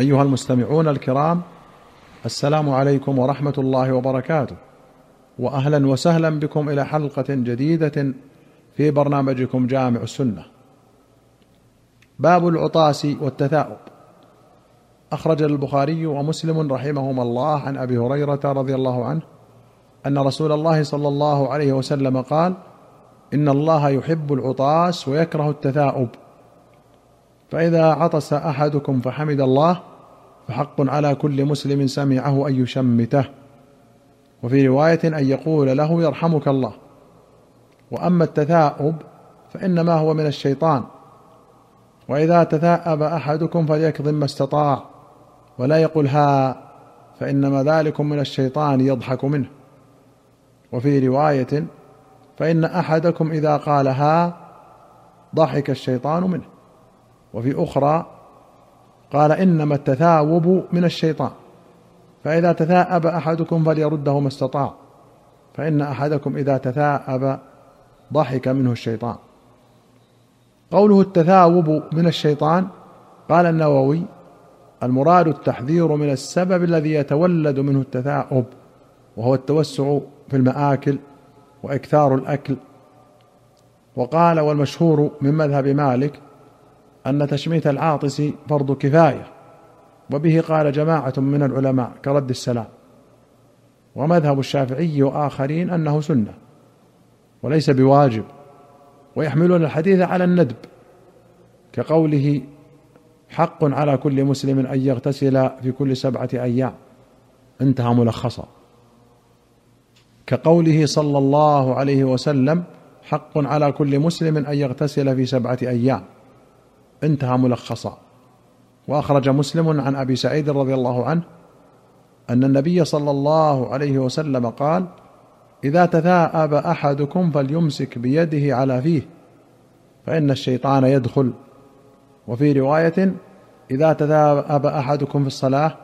أيها المستمعون الكرام، السلام عليكم ورحمة الله وبركاته، وأهلا وسهلا بكم إلى حلقة جديدة في برنامجكم جامع السنة. باب العطاس والتثاؤب. أخرج البخاري ومسلم رحمهما الله عن أبي هريرة رضي الله عنه أن رسول الله صلى الله عليه وسلم قال: إن الله يحب العطاس ويكره التثاؤب، فإذا عطس أحدكم فحمد الله فحق على كل مسلم سمعه أن يشمته، وفي رواية أن يقول له يرحمك الله. وأما التثاؤب فإنما هو من الشيطان، وإذا تثاءب أحدكم فليكظم ما استطاع ولا يقل ها، فإنما ذلكم من الشيطان يضحك منه. وفي رواية: فإن أحدكم إذا قال ها ضحك الشيطان منه. وفي أخرى قال: إنما التثاؤب من الشيطان، فإذا تثاءب أحدكم فليرده ما استطاع، فإن أحدكم إذا تثاءب ضحك منه الشيطان. قوله التثاؤب من الشيطان، قال النووي: المراد التحذير من السبب الذي يتولد منه التثاؤب، وهو التوسع في المآكل وإكثار الأكل. وقال: والمشهور من مذهب مالك أن تشميت العاطس فرض كفاية، وبه قال جماعة من العلماء كرد السلام. ومذهب الشافعي وآخرين أنه سنة وليس بواجب، ويحملون الحديث على الندب، كقوله: حق على كل مسلم أن يغتسل في كل 7 أيام، انتهى ملخصا. كقوله صلى الله عليه وسلم: حق على كل مسلم أن يغتسل في 7 أيام، انتهى ملخصا. وأخرج مسلم عن أبي سعيد رضي الله عنه أن النبي صلى الله عليه وسلم قال: إذا تثاءب أحدكم فليمسك بيده على فيه، فإن الشيطان يدخل. وفي رواية: إذا تثاءب أحدكم في الصلاة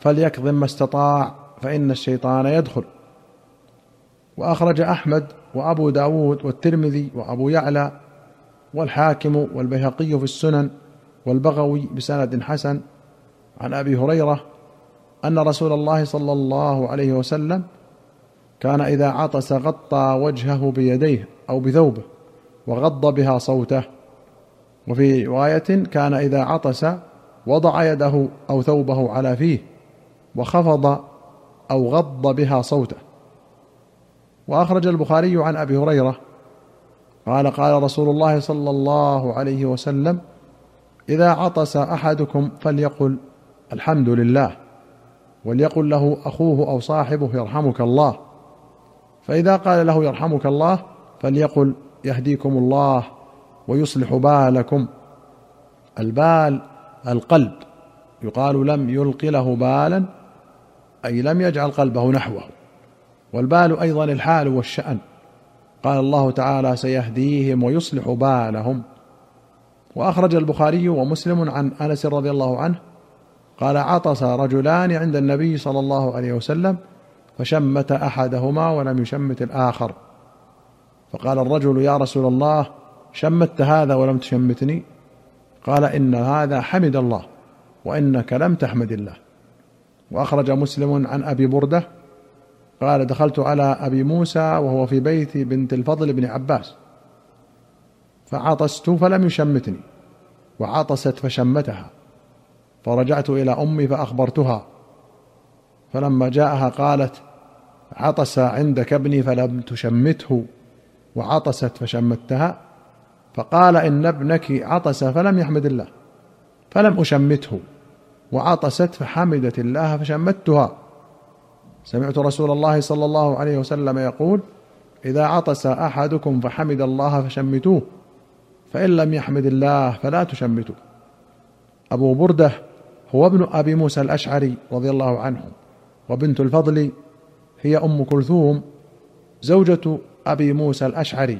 فليكظم ما استطاع، فإن الشيطان يدخل. وأخرج أحمد وأبو داود والترمذي وأبو يعلى والحاكم والبيهقي في السنن والبغوي بسند حسن عن أبي هريرة أن رسول الله صلى الله عليه وسلم كان إذا عطس غطى وجهه بيديه أو بثوبه وغض بها صوته. وفي رواية: كان إذا عطس وضع يده أو ثوبه على فيه وخفض أو غض بها صوته. وأخرج البخاري عن أبي هريرة قال: قال رسول الله صلى الله عليه وسلم: إذا عطس أحدكم فليقل الحمد لله، وليقل له أخوه أو صاحبه يرحمك الله، فإذا قال له يرحمك الله فليقل يهديكم الله ويصلح بالكم. البال القلب، يقال لم يلق له بالا، أي لم يجعل قلبه نحوه. والبال أيضا الحال والشأن، قال الله تعالى: سيهديهم ويصلح بالهم. وأخرج البخاري ومسلم عن أنس رضي الله عنه قال: عطس رجلان عند النبي صلى الله عليه وسلم فشمت أحدهما ولم يشمت الآخر، فقال الرجل: يا رسول الله، شمت هذا ولم تشمتني؟ قال: إن هذا حمد الله وإنك لم تحمد الله. وأخرج مسلم عن أبي بردة قال: دخلت على أبي موسى وهو في بيت بنت الفضل بن عباس، فعطست فلم يشمتني، وعطست فشمتها، فرجعت إلى أمي فأخبرتها، فلما جاءها قالت: عطس عندك ابني فلم تشمته، وعطست فشمتها، فقال: إن ابنك عطس فلم يحمد الله فلم أشمته، وعطست فحمدت الله فشمتها. سمعت رسول الله صلى الله عليه وسلم يقول: إذا عطس أحدكم فحمد الله فشمتوه، فإن لم يحمد الله فلا تشمتوه. أبو بردة هو ابن أبي موسى الأشعري رضي الله عنه، وبنت الفضل هي أم كلثوم زوجة أبي موسى الأشعري،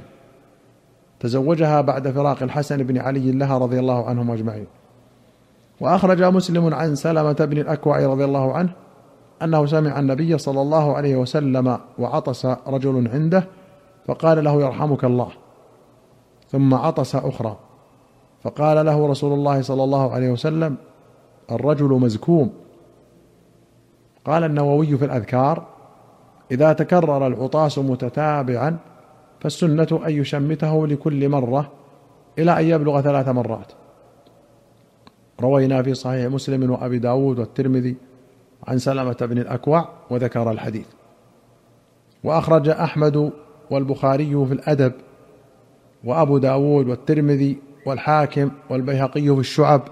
تزوجها بعد فراق الحسن بن علي لها رضي الله عنهم أجمعين. وأخرج مسلم عن سلمة بن الأكوع رضي الله عنه أنه سمع النبي صلى الله عليه وسلم وعطس رجل عنده فقال له: يرحمك الله، ثم عطس أخرى، فقال له رسول الله صلى الله عليه وسلم: الرجل مزكوم. قال النووي في الأذكار: إذا تكرر العطاس متتابعا فالسنة أن يشمته لكل مرة إلى أن يبلغ 3 مرات. روينا في صحيح مسلم وأبي داود والترمذي عن سلمة بن الأكوع وذكر الحديث. وأخرج أحمد والبخاري في الأدب وأبو داود والترمذي والحاكم والبيهقي في الشعب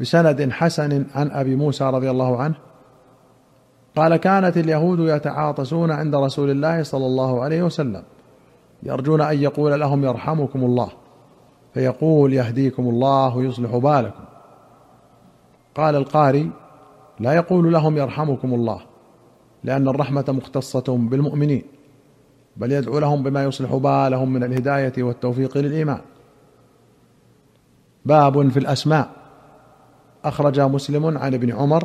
بسند حسن عن أبي موسى رضي الله عنه قال: كانت اليهود يتعاطسون عند رسول الله صلى الله عليه وسلم يرجون أن يقول لهم يرحمكم الله، فيقول يهديكم الله ويصلح بالكم. قال القاري: لا يقول لهم يرحمكم الله، لأن الرحمة مختصة بالمؤمنين، بل يدعو لهم بما يصلح بالهم من الهداية والتوفيق للإيمان. باب في الأسماء. أخرج مسلم عن ابن عمر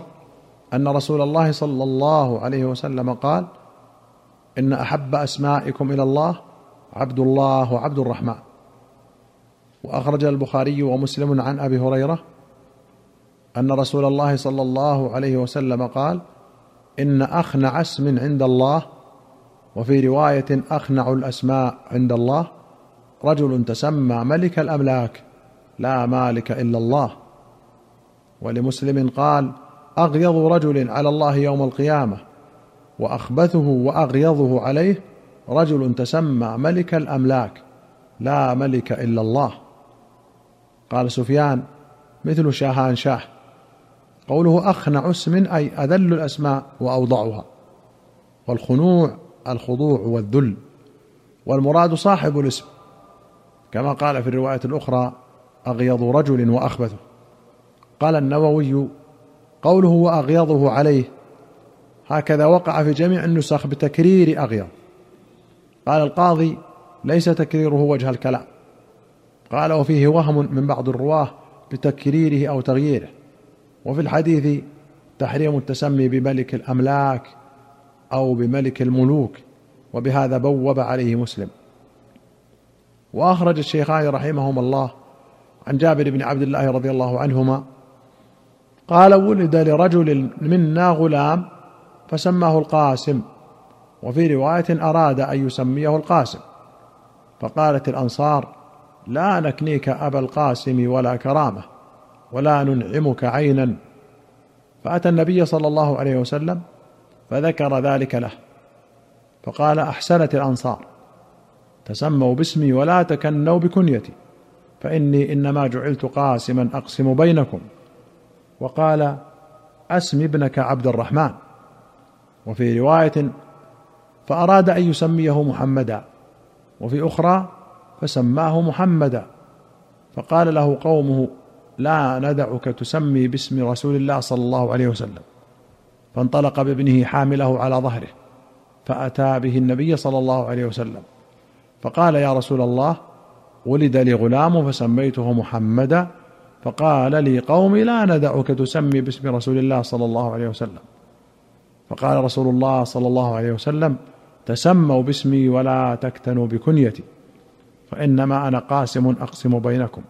أن رسول الله صلى الله عليه وسلم قال: إن أحب أسمائكم إلى الله عبد الله وعبد الرحمن. وأخرج البخاري ومسلم عن أبي هريرة أن رسول الله صلى الله عليه وسلم قال: إن أخنع اسم عند الله، وفي رواية: أخنع الأسماء عند الله رجل تسمى ملك الأملاك لا مالك إلا الله. ولمسلم قال: أغيظ رجل على الله يوم القيامة، وأخبثه وأغيظه عليه رجل تسمى ملك الأملاك لا ملك إلا الله. قال سفيان: مثل شاهان شاه. قوله أخنع اسم أي أذل الأسماء وأوضعها، والخنوع الخضوع والذل، والمراد صاحب الاسم، كما قال في الرواية الأخرى: أغيظ رجل وأخبثه. قال النووي: قوله وأغيظه عليه هكذا وقع في جميع النسخ بتكرير أغيظ. قال القاضي: ليس تكريره وجه الكلام. قال: وفيه وهم من بعض الرواه بتكريره أو تغييره. وفي الحديث تحريم التسمي بملك الأملاك أو بملك الملوك، وبهذا بوب عليه مسلم. وأخرج الشيخان رحمهما الله عن جابر بن عبد الله رضي الله عنهما قال: ولد لرجل منا غلام فسماه القاسم، وفي رواية: أراد أن يسميه القاسم، فقالت الأنصار: لا نكنيك أبا القاسم ولا كرامة، ولا ننعمك عينا. فأتى النبي صلى الله عليه وسلم فذكر ذلك له، فقال: أحسنت الأنصار، تسموا باسمي ولا تكنوا بكنيتي، فإني إنما جعلت قاسما أقسم بينكم. وقال: أسم ابنك عبد الرحمن. وفي رواية: فأراد أن يسميه محمدا، وفي أخرى: فسماه محمدا، فقال له قومه: لا ندعك تسمي باسم رسول الله صلى الله عليه وسلم. فانطلق بابنه حامله على ظهره، فأتى به النبي صلى الله عليه وسلم فقال: يا رسول الله، ولد لي غلام فسميته محمدا، فقال لي قومي: لا ندعك تسمي باسم رسول الله صلى الله عليه وسلم. فقال رسول الله صلى الله عليه وسلم: تسموا باسمي ولا تكتنوا بكنيتي، فإنما أنا قاسم أقسم بينكم.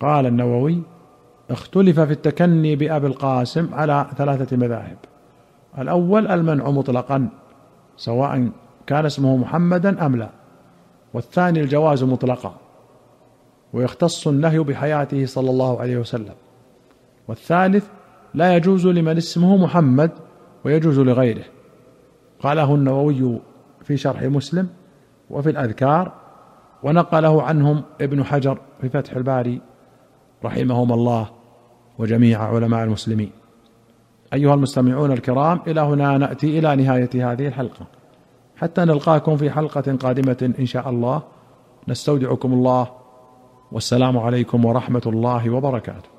قال النووي: اختلف في التكني بأبي القاسم على 3 مذاهب. الأول: المنع مطلقا سواء كان اسمه محمدا أم لا. والثاني: الجواز مطلقا، ويختص النهي بحياته صلى الله عليه وسلم. والثالث: لا يجوز لمن اسمه محمد ويجوز لغيره. قاله النووي في شرح مسلم وفي الأذكار، ونقله عنهم ابن حجر في فتح الباري رحمهم الله وجميع علماء المسلمين. أيها المستمعون الكرام، إلى هنا نأتي إلى نهاية هذه الحلقة، حتى نلقاكم في حلقة قادمة إن شاء الله. نستودعكم الله، والسلام عليكم ورحمة الله وبركاته.